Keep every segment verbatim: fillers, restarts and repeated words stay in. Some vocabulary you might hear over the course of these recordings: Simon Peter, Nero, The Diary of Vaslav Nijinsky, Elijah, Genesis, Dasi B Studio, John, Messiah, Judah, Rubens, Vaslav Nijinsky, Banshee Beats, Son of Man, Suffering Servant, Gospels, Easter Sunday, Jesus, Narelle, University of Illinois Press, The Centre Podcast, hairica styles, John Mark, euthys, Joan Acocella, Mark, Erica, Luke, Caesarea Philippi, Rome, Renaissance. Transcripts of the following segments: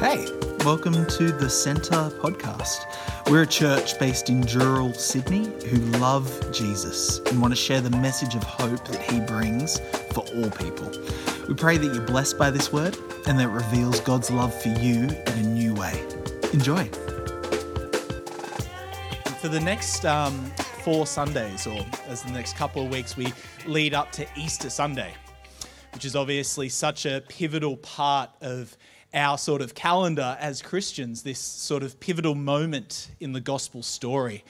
Hey, welcome to The Centre Podcast. We're a church based in Dural, Sydney, who love Jesus and want to share the message of hope that he brings for all people. We pray that you're blessed by this word and that it reveals God's love for you in a new way. Enjoy. For the next um, four Sundays, or as the next couple of weeks, we lead up to Easter Sunday, which is obviously such a pivotal part of our sort of calendar as Christians, this sort of pivotal moment in the gospel story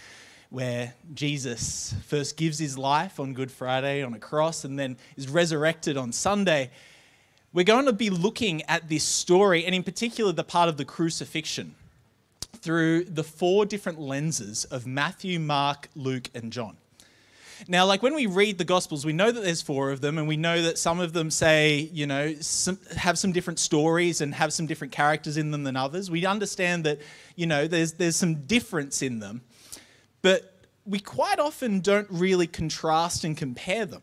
where Jesus first gives his life on Good Friday on a cross and then is resurrected on Sunday. We're going to be looking at this story, and in particular the part of the crucifixion, through the four different lenses of Matthew, Mark, Luke and John. Now, like when we read the Gospels, we know that there's four of them, and we know that some of them say, you know, some, have some different stories and have some different characters in them than others. We understand that, you know, there's there's some difference in them, but we quite often don't really contrast and compare them.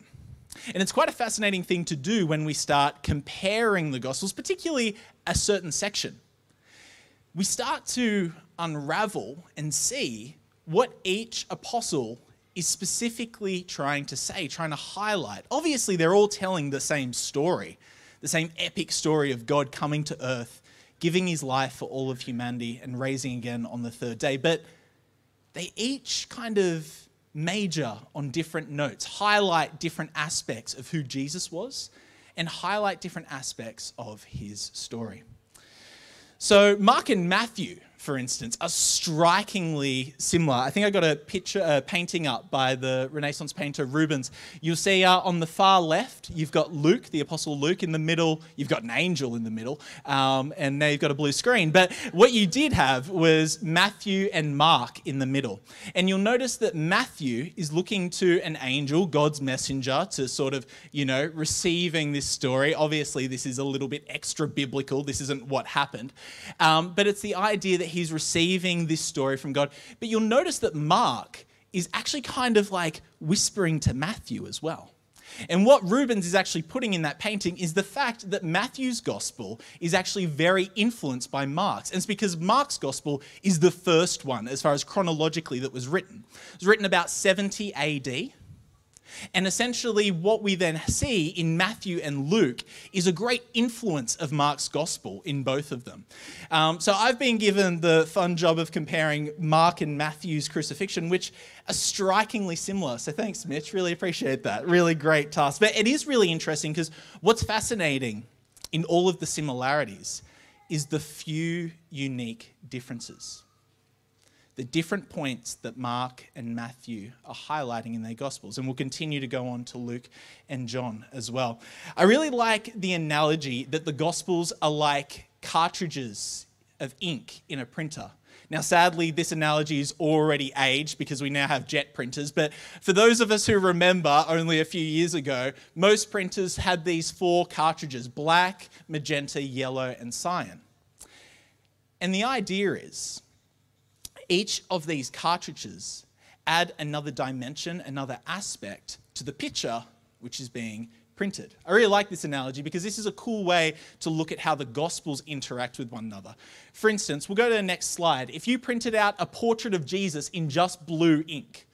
And it's quite a fascinating thing to do when we start comparing the Gospels, particularly a certain section. We start to unravel and see what each apostle is specifically trying to say, trying to highlight. Obviously, they're all telling the same story, the same epic story of God coming to earth, giving his life for all of humanity and raising again on the third day. But they each kind of major on different notes, highlight different aspects of who Jesus was and highlight different aspects of his story. So Mark and Matthew, for instance, are strikingly similar. I think I got a picture, a painting up by the Renaissance painter Rubens. You'll see uh, on the far left, you've got Luke, the Apostle Luke. In the middle, you've got an angel in the middle, um, and now you've got a blue screen. But what you did have was Matthew and Mark in the middle. And you'll notice that Matthew is looking to an angel, God's messenger, to sort of, you know, receiving this story. Obviously, this is a little bit extra biblical. This isn't what happened. Um, but it's the idea that he he's receiving this story from God. But you'll notice that Mark is actually kind of like whispering to Matthew as well. And what Rubens is actually putting in that painting is the fact that Matthew's gospel is actually very influenced by Mark's. And it's because Mark's gospel is the first one, as far as chronologically, that was written. It was written about seventy A D. And essentially what we then see in Matthew and Luke is a great influence of Mark's gospel in both of them. Um, so I've been given the fun job of comparing Mark and Matthew's crucifixion, which are strikingly similar. So thanks, Mitch. Really appreciate that. Really great task. But it is really interesting, because what's fascinating in all of the similarities is the few unique differences. The different points that Mark and Matthew are highlighting in their Gospels. And we'll continue to go on to Luke and John as well. I really like the analogy that the Gospels are like cartridges of ink in a printer. Now, sadly, this analogy is already aged because we now have jet printers. But for those of us who remember only a few years ago, most printers had these four cartridges: black, magenta, yellow, and cyan. And the idea is, each of these cartridges add another dimension, another aspect to the picture which is being printed. I really like this analogy because this is a cool way to look at how the Gospels interact with one another. For instance, we'll go to the next slide. If you printed out a portrait of Jesus in just blue ink,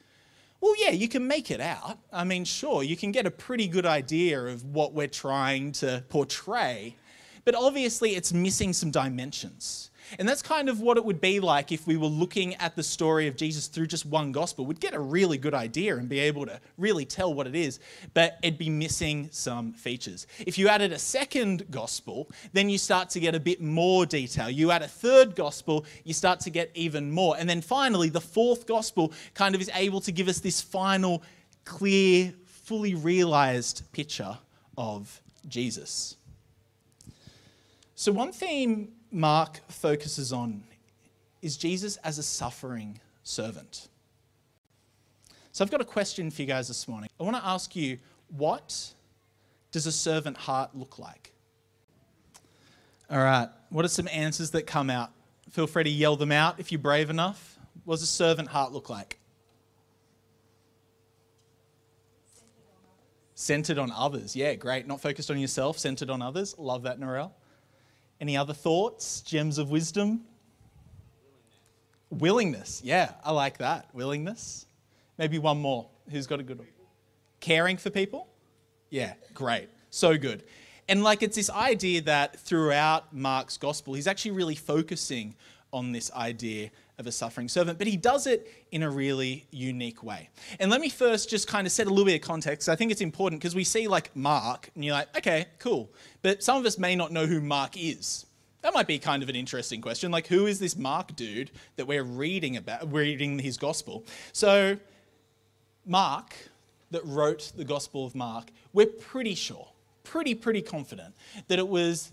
well, yeah, you can make it out. I mean, sure, you can get a pretty good idea of what we're trying to portray, but obviously it's missing some dimensions. And that's kind of what it would be like if we were looking at the story of Jesus through just one gospel. We'd get a really good idea and be able to really tell what it is, but it'd be missing some features. If you added a second gospel, then you start to get a bit more detail. You add a third gospel, you start to get even more. And then finally, the fourth gospel kind of is able to give us this final, clear, fully realized picture of Jesus. So one theme Mark focuses on is Jesus as a suffering servant. So I've got a question for you guys this morning. I want to ask you, what does a servant heart look like? All right, what are some answers that come out? Feel free to yell them out if you're brave enough. What does a servant heart look like? Centered on others. Centered on others. Yeah, great. Not focused on yourself, centered on others. Love that, Narelle. Any other thoughts, gems of wisdom? Willingness. Willingness, yeah, I like that. Willingness. Maybe one more. Who's got a good one? Caring for people? Yeah, great. So good. And like it's this idea that throughout Mark's gospel, he's actually really focusing on this idea of a suffering servant, but he does it in a really unique way. And let me first just kind of set a little bit of context. I think it's important because we see like Mark and you're like, okay, cool. But some of us may not know who Mark is. That might be kind of an interesting question. Like, who is this Mark dude that we're reading about, reading his gospel? So Mark, that wrote the Gospel of Mark, we're pretty sure, pretty, pretty confident that it was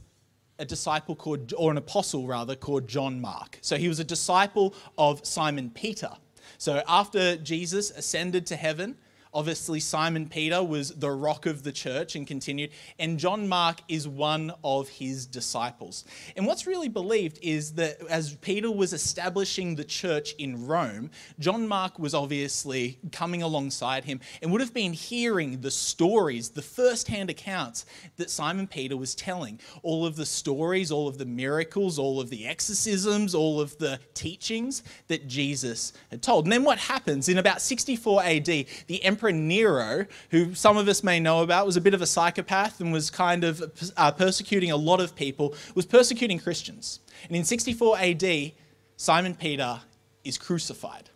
a disciple called, or an apostle rather, called John Mark. So he was a disciple of Simon Peter. So after Jesus ascended to heaven, obviously Simon Peter was the rock of the church and continued, and John Mark is one of his disciples. And what's really believed is that as Peter was establishing the church in Rome, John Mark was obviously coming alongside him and would have been hearing the stories, the first-hand accounts that Simon Peter was telling, all of the stories, all of the miracles, all of the exorcisms, all of the teachings that Jesus had told. And then what happens in about sixty-four A D, the emperor Nero, who some of us may know about, was a bit of a psychopath and was kind of uh, persecuting a lot of people, was persecuting Christians. And in sixty-four A D, Simon Peter is crucified.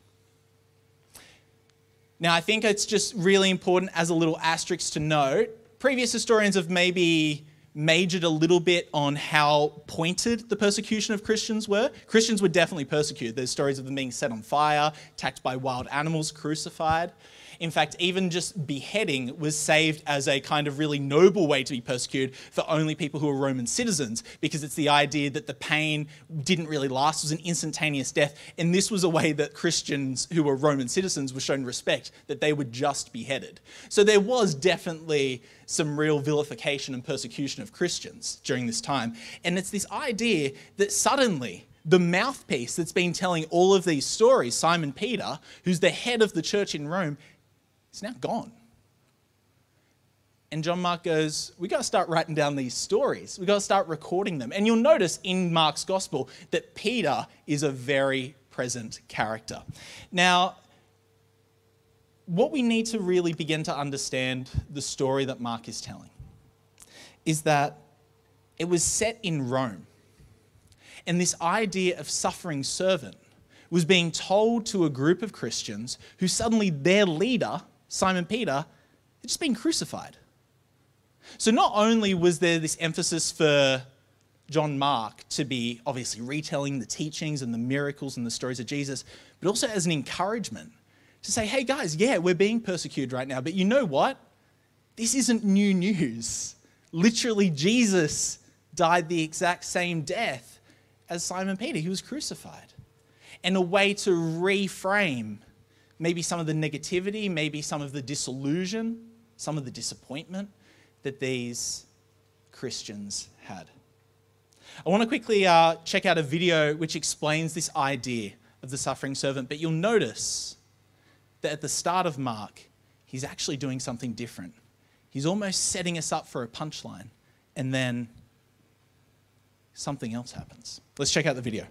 Now, I think it's just really important as a little asterisk to note, previous historians have maybe majored a little bit on how pointed the persecution of Christians were. Christians were definitely persecuted. There's stories of them being set on fire, attacked by wild animals, crucified. In fact, even just beheading was saved as a kind of really noble way to be persecuted for only people who were Roman citizens, because it's the idea that the pain didn't really last, it was an instantaneous death. And this was a way that Christians who were Roman citizens were shown respect, that they were just beheaded. So there was definitely some real vilification and persecution of Christians during this time. And it's this idea that suddenly the mouthpiece that's been telling all of these stories, Simon Peter, who's the head of the church in Rome, it's now gone. And John Mark goes, we got to start writing down these stories. We got to start recording them. And you'll notice in Mark's gospel that Peter is a very present character. Now, what we need to really begin to understand the story that Mark is telling is that it was set in Rome. And this idea of suffering servant was being told to a group of Christians who suddenly their leader, Simon Peter, had just been crucified. So not only was there this emphasis for John Mark to be obviously retelling the teachings and the miracles and the stories of Jesus, but also as an encouragement to say, hey guys, yeah, we're being persecuted right now, but you know what? This isn't new news. Literally, Jesus died the exact same death as Simon Peter. He was crucified. And a way to reframe maybe some of the negativity, maybe some of the disillusion, some of the disappointment that these Christians had. I want to quickly uh, check out a video which explains this idea of the suffering servant, but you'll notice that at the start of Mark, he's actually doing something different. He's almost setting us up for a punchline, and then something else happens. Let's check out the video.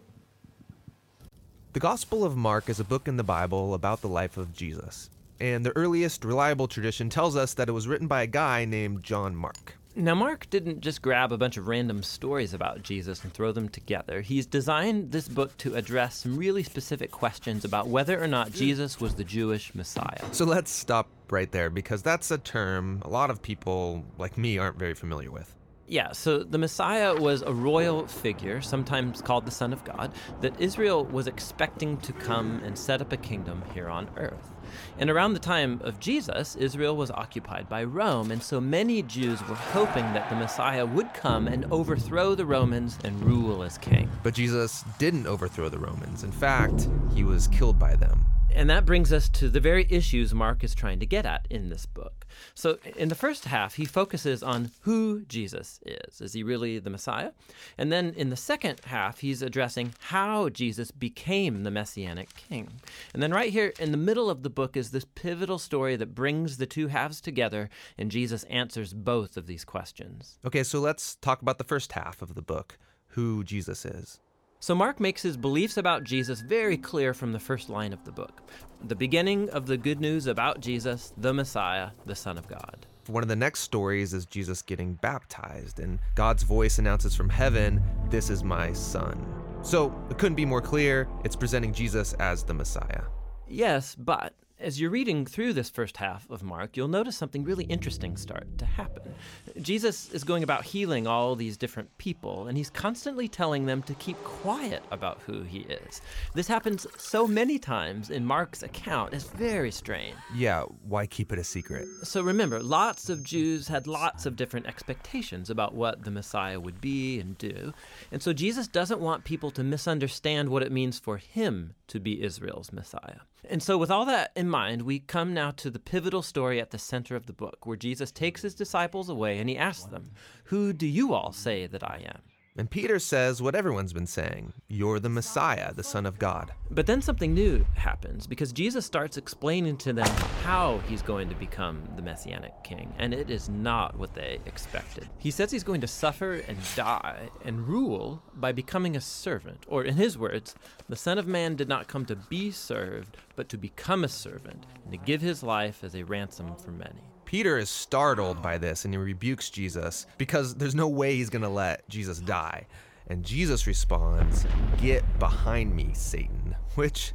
The Gospel of Mark is a book in the Bible about the life of Jesus, and the earliest reliable tradition tells us that it was written by a guy named John Mark. Now, Mark didn't just grab a bunch of random stories about Jesus and throw them together. He's designed this book to address some really specific questions about whether or not Jesus was the Jewish Messiah. So let's stop right there, because that's a term a lot of people like me aren't very familiar with. Yeah, so the Messiah was a royal figure, sometimes called the Son of God, that Israel was expecting to come and set up a kingdom here on earth. And around the time of Jesus, Israel was occupied by Rome, and so many Jews were hoping that the Messiah would come and overthrow the Romans and rule as king. But Jesus didn't overthrow the Romans. In fact, he was killed by them. And that brings us to the very issues Mark is trying to get at in this book. So in the first half, he focuses on who Jesus is. Is he really the Messiah? And then in the second half, he's addressing how Jesus became the Messianic king. And then right here in the middle of the book is this pivotal story that brings the two halves together, and Jesus answers both of these questions. Okay, so let's talk about the first half of the book. who Jesus is. So Mark makes his beliefs about Jesus very clear from the first line of the book. The beginning of the good news about Jesus, the Messiah, the Son of God. One of the next stories is Jesus getting baptized, and God's voice announces from heaven, "This is my son." So it couldn't be more clear, it's presenting Jesus as the Messiah. Yes, but as you're reading through this first half of Mark, you'll notice something really interesting start to happen. Jesus is going about healing all these different people, and he's constantly telling them to keep quiet about who he is. This happens so many times in Mark's account, it's very strange. Yeah, why keep it a secret? So remember, lots of Jews had lots of different expectations about what the Messiah would be and do, and so Jesus doesn't want people to misunderstand what it means for him to be Israel's Messiah. And so with all that in mind, we come now to the pivotal story at the center of the book, where Jesus takes his disciples away and he asks them, "Who do you all say that I am?" And Peter says what everyone's been saying, "You're the Messiah, the Son of God." But then something new happens, because Jesus starts explaining to them how he's going to become the Messianic King, and it is not what they expected. He says he's going to suffer and die and rule by becoming a servant, or in his words, the Son of Man did not come to be served, but to become a servant, and to give his life as a ransom for many. Peter is startled by this and he rebukes Jesus because there's no way he's going to let Jesus die. And Jesus responds, "Get behind me, Satan," which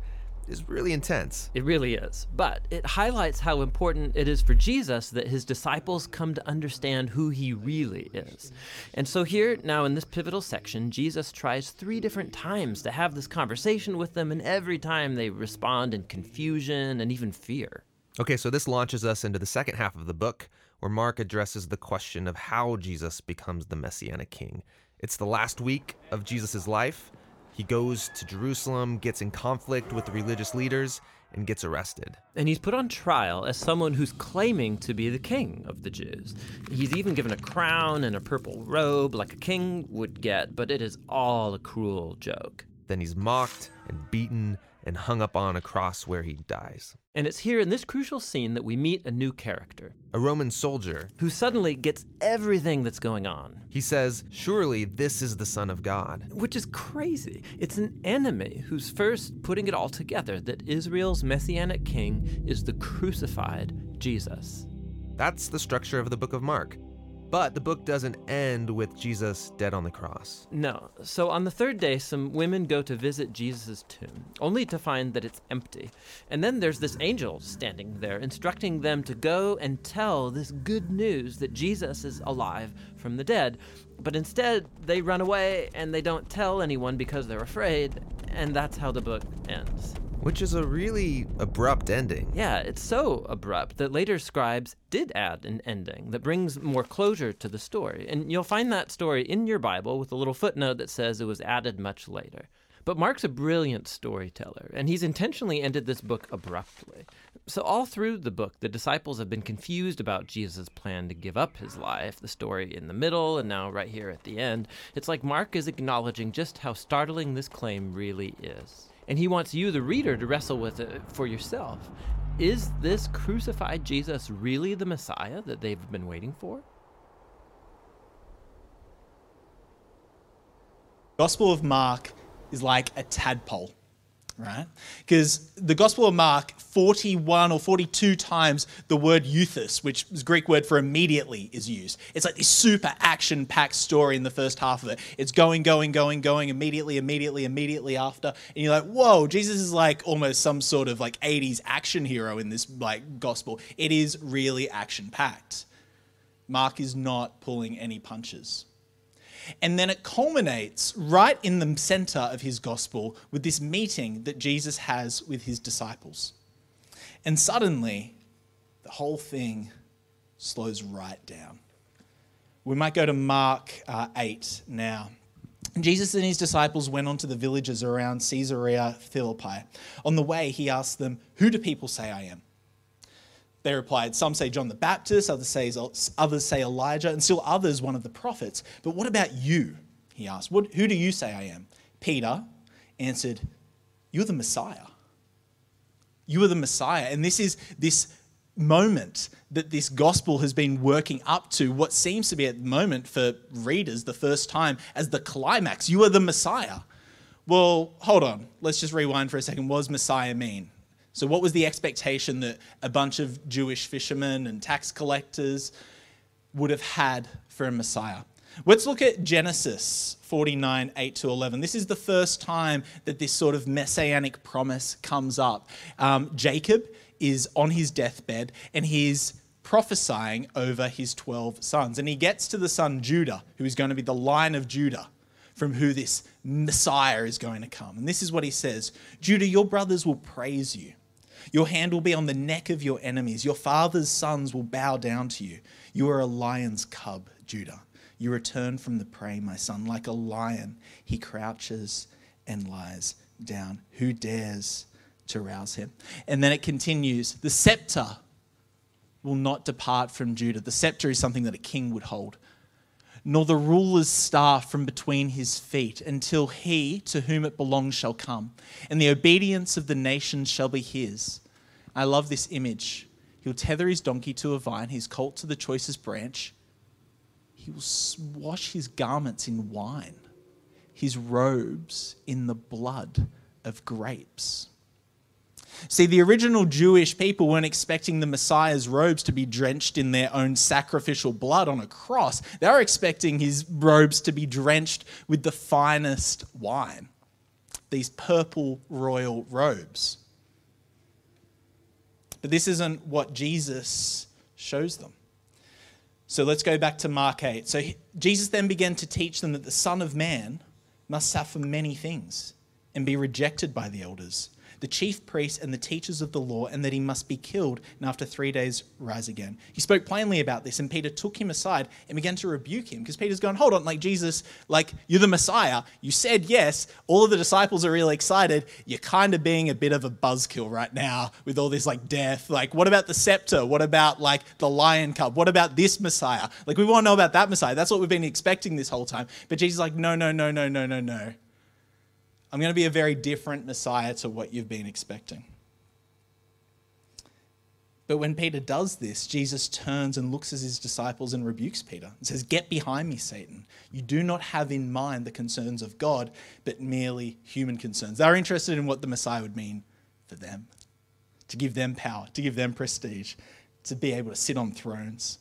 is really intense. It really is, but it highlights how important it is for Jesus that his disciples come to understand who he really is. And so here now in this pivotal section, Jesus tries three different times to have this conversation with them, and every time they respond in confusion and even fear. Okay, so this launches us into the second half of the book, where Mark addresses the question of how Jesus becomes the Messianic King. It's the last week of Jesus' life. He goes to Jerusalem, gets in conflict with the religious leaders, and gets arrested. And he's put on trial as someone who's claiming to be the king of the Jews. He's even given a crown and a purple robe like a king would get, but it is all a cruel joke. Then he's mocked and beaten and hung up on a cross where he dies. And it's here in this crucial scene that we meet a new character. A Roman soldier. Who suddenly gets everything that's going on. He says, "Surely this is the Son of God." Which is crazy. It's an enemy who's first putting it all together that Israel's Messianic King is the crucified Jesus. That's the structure of the book of Mark. But the book doesn't end with Jesus dead on the cross. No. So on the third day, some women go to visit Jesus' tomb, only to find that it's empty. And then there's this angel standing there, instructing them to go and tell this good news that Jesus is alive from the dead. But instead, they run away and they don't tell anyone because they're afraid. And that's how the book ends. Which is a really abrupt ending. Yeah, it's so abrupt that later scribes did add an ending that brings more closure to the story. And you'll find that story in your Bible with a little footnote that says it was added much later. But Mark's a brilliant storyteller, and he's intentionally ended this book abruptly. So all through the book, the disciples have been confused about Jesus' plan to give up his life, the story in the middle, and now right here at the end. It's like Mark is acknowledging just how startling this claim really is. And he wants you, the reader, to wrestle with it for yourself. Is this crucified Jesus really the Messiah that they've been waiting for? Gospel of Mark is like a tadpole, right? Because the Gospel of Mark, forty-one or forty-two times the word euthys, which is the Greek word for immediately, is used. It's like this super action-packed story in the first half of it. It's going, going, going, going, immediately, immediately, immediately after. And you're like, whoa, Jesus is like almost some sort of like eighties action hero in this like gospel. It is really action-packed. Mark is not pulling any punches. And then it culminates right in the center of his gospel with this meeting that Jesus has with his disciples. And suddenly, the whole thing slows right down. We might go to Mark uh, eight now. Jesus and his disciples went on to the villages around Caesarea Philippi. On the way, he asked them, "Who do people say I am?" They replied, "Some say John the Baptist, others say, others say Elijah, and still others one of the prophets. But what about you?" he asked. "What, who do you say I am?" Peter answered, "You're the Messiah." You are the Messiah. And this is this moment that this gospel has been working up to what seems to be at the moment for readers the first time as the climax. You are the Messiah. Well, hold on. Let's just rewind for a second. What does Messiah mean? So what was the expectation that a bunch of Jewish fishermen and tax collectors would have had for a Messiah? Let's look at Genesis forty-nine, eight to eleven. This is the first time that this sort of messianic promise comes up. Um, Jacob is on his deathbed and he's prophesying over his twelve sons. And he gets to the son Judah, who is going to be the line of Judah, from who this Messiah is going to come. And this is what he says: Judah, your brothers will praise you. Your hand will be on the neck of your enemies. Your father's sons will bow down to you. You are a lion's cub, Judah. You return from the prey, my son. Like a lion, he crouches and lies down. Who dares to rouse him? And then it continues. The scepter will not depart from Judah. The scepter is something that a king would hold. Nor the ruler's staff from between his feet, until he to whom it belongs shall come, and the obedience of the nations shall be his. I love this image. He'll tether his donkey to a vine, his colt to the choicest branch. He will wash his garments in wine, his robes in the blood of grapes. See, the original Jewish people weren't expecting the Messiah's robes to be drenched in their own sacrificial blood on a cross. They were expecting his robes to be drenched with the finest wine, these purple royal robes. But this isn't what Jesus shows them. So let's go back to Mark eight. So Jesus then began to teach them that the Son of Man must suffer many things and be rejected by the elders, the chief priests and the teachers of the law, and that he must be killed and after three days rise again. He spoke plainly about this, and Peter took him aside and began to rebuke him, because Peter's going, hold on, like Jesus, like you're the Messiah. You said yes. All of the disciples are really excited. You're kind of being a bit of a buzzkill right now with all this like death. Like, what about the scepter? What about like the lion cub? What about this Messiah? Like, we want to know about that Messiah. That's what we've been expecting this whole time. But Jesus is like, no, no, no, no, no, no, no. I'm going to be a very different Messiah to what you've been expecting. But when Peter does this, Jesus turns and looks at his disciples and rebukes Peter and says, get behind me, Satan. You do not have in mind the concerns of God, but merely human concerns. They're interested in what the Messiah would mean for them, to give them power, to give them prestige, to be able to sit on thrones.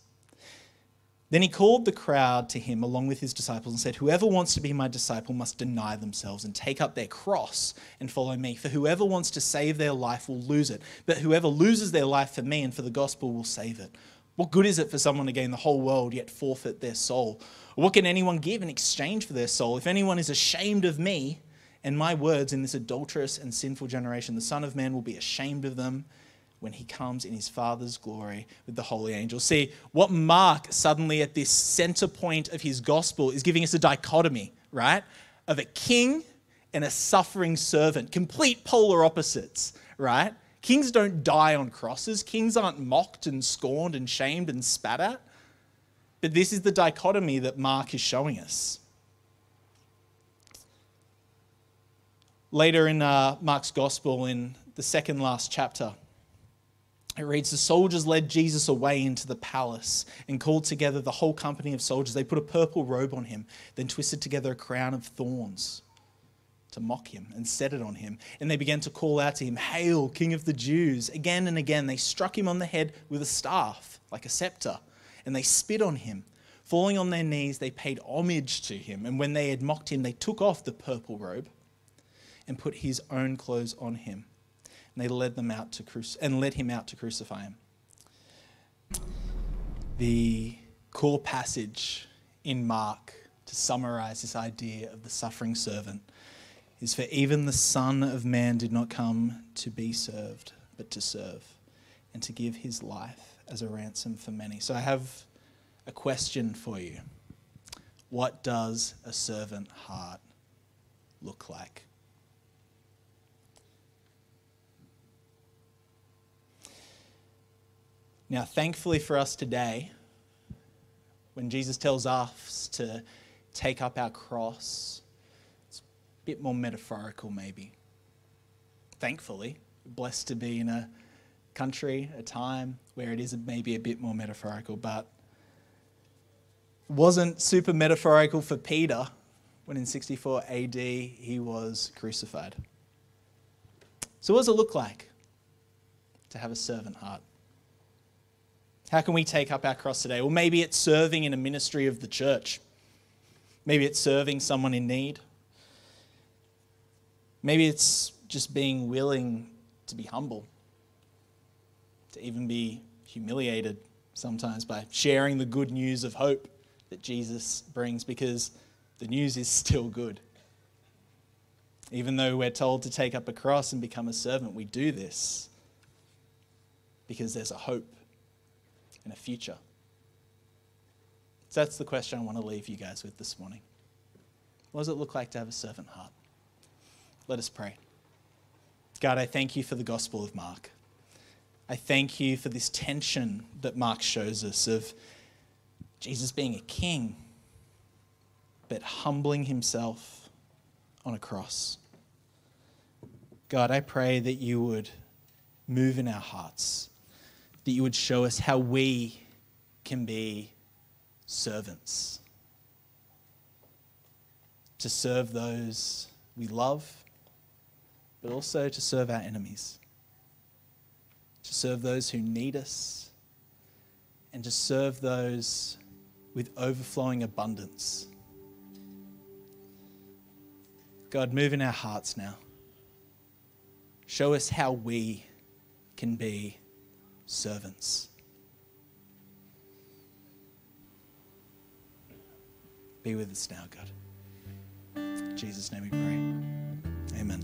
Then he called the crowd to him along with his disciples and said, whoever wants to be my disciple must deny themselves and take up their cross and follow me. For whoever wants to save their life will lose it. But whoever loses their life for me and for the gospel will save it. What good is it for someone to gain the whole world yet forfeit their soul? Or what can anyone give in exchange for their soul? If anyone is ashamed of me and my words in this adulterous and sinful generation, the Son of Man will be ashamed of them when he comes in his Father's glory with the holy angels. See, what Mark suddenly at this center point of his gospel is giving us a dichotomy, right? Of a king and a suffering servant, complete polar opposites, right? Kings don't die on crosses. Kings aren't mocked and scorned and shamed and spat at. But this is the dichotomy that Mark is showing us. Later in uh, Mark's gospel, in the second last chapter, it reads, the soldiers led Jesus away into the palace and called together the whole company of soldiers. They put a purple robe on him, then twisted together a crown of thorns to mock him and set it on him. And they began to call out to him, Hail, King of the Jews. Again and again, they struck him on the head with a staff, like a scepter, and they spit on him. Falling on their knees, they paid homage to him. And when they had mocked him, they took off the purple robe and put his own clothes on him. And they led them out to cruci- and led him out to crucify him. The core passage in Mark to summarize this idea of the suffering servant is, for even the Son of Man did not come to be served, but to serve, and to give his life as a ransom for many. So I have a question for you. What does a servant heart look like? Now, thankfully for us today, when Jesus tells us to take up our cross, it's a bit more metaphorical maybe. Thankfully, blessed to be in a country, a time where it is maybe a bit more metaphorical, but wasn't super metaphorical for Peter when in sixty-four A D he was crucified. So what does it look like to have a servant heart? How can we take up our cross today? Well, maybe it's serving in a ministry of the church. Maybe it's serving someone in need. Maybe it's just being willing to be humble, to even be humiliated sometimes by sharing the good news of hope that Jesus brings, because the news is still good. Even though we're told to take up a cross and become a servant, we do this because there's a hope and a future. So that's the question I want to leave you guys with this morning. What does it look like to have a servant heart? Let us pray. God, I thank you for the Gospel of Mark. I thank you for this tension that Mark shows us of Jesus being a king, but humbling himself on a cross. God, I pray that you would move in our hearts, that you would show us how we can be servants, to serve those we love, but also to serve our enemies, to serve those who need us, and to serve those with overflowing abundance. God, move in our hearts now. Show us how we can be servants. Be with us now, God. In Jesus' name we pray. Amen.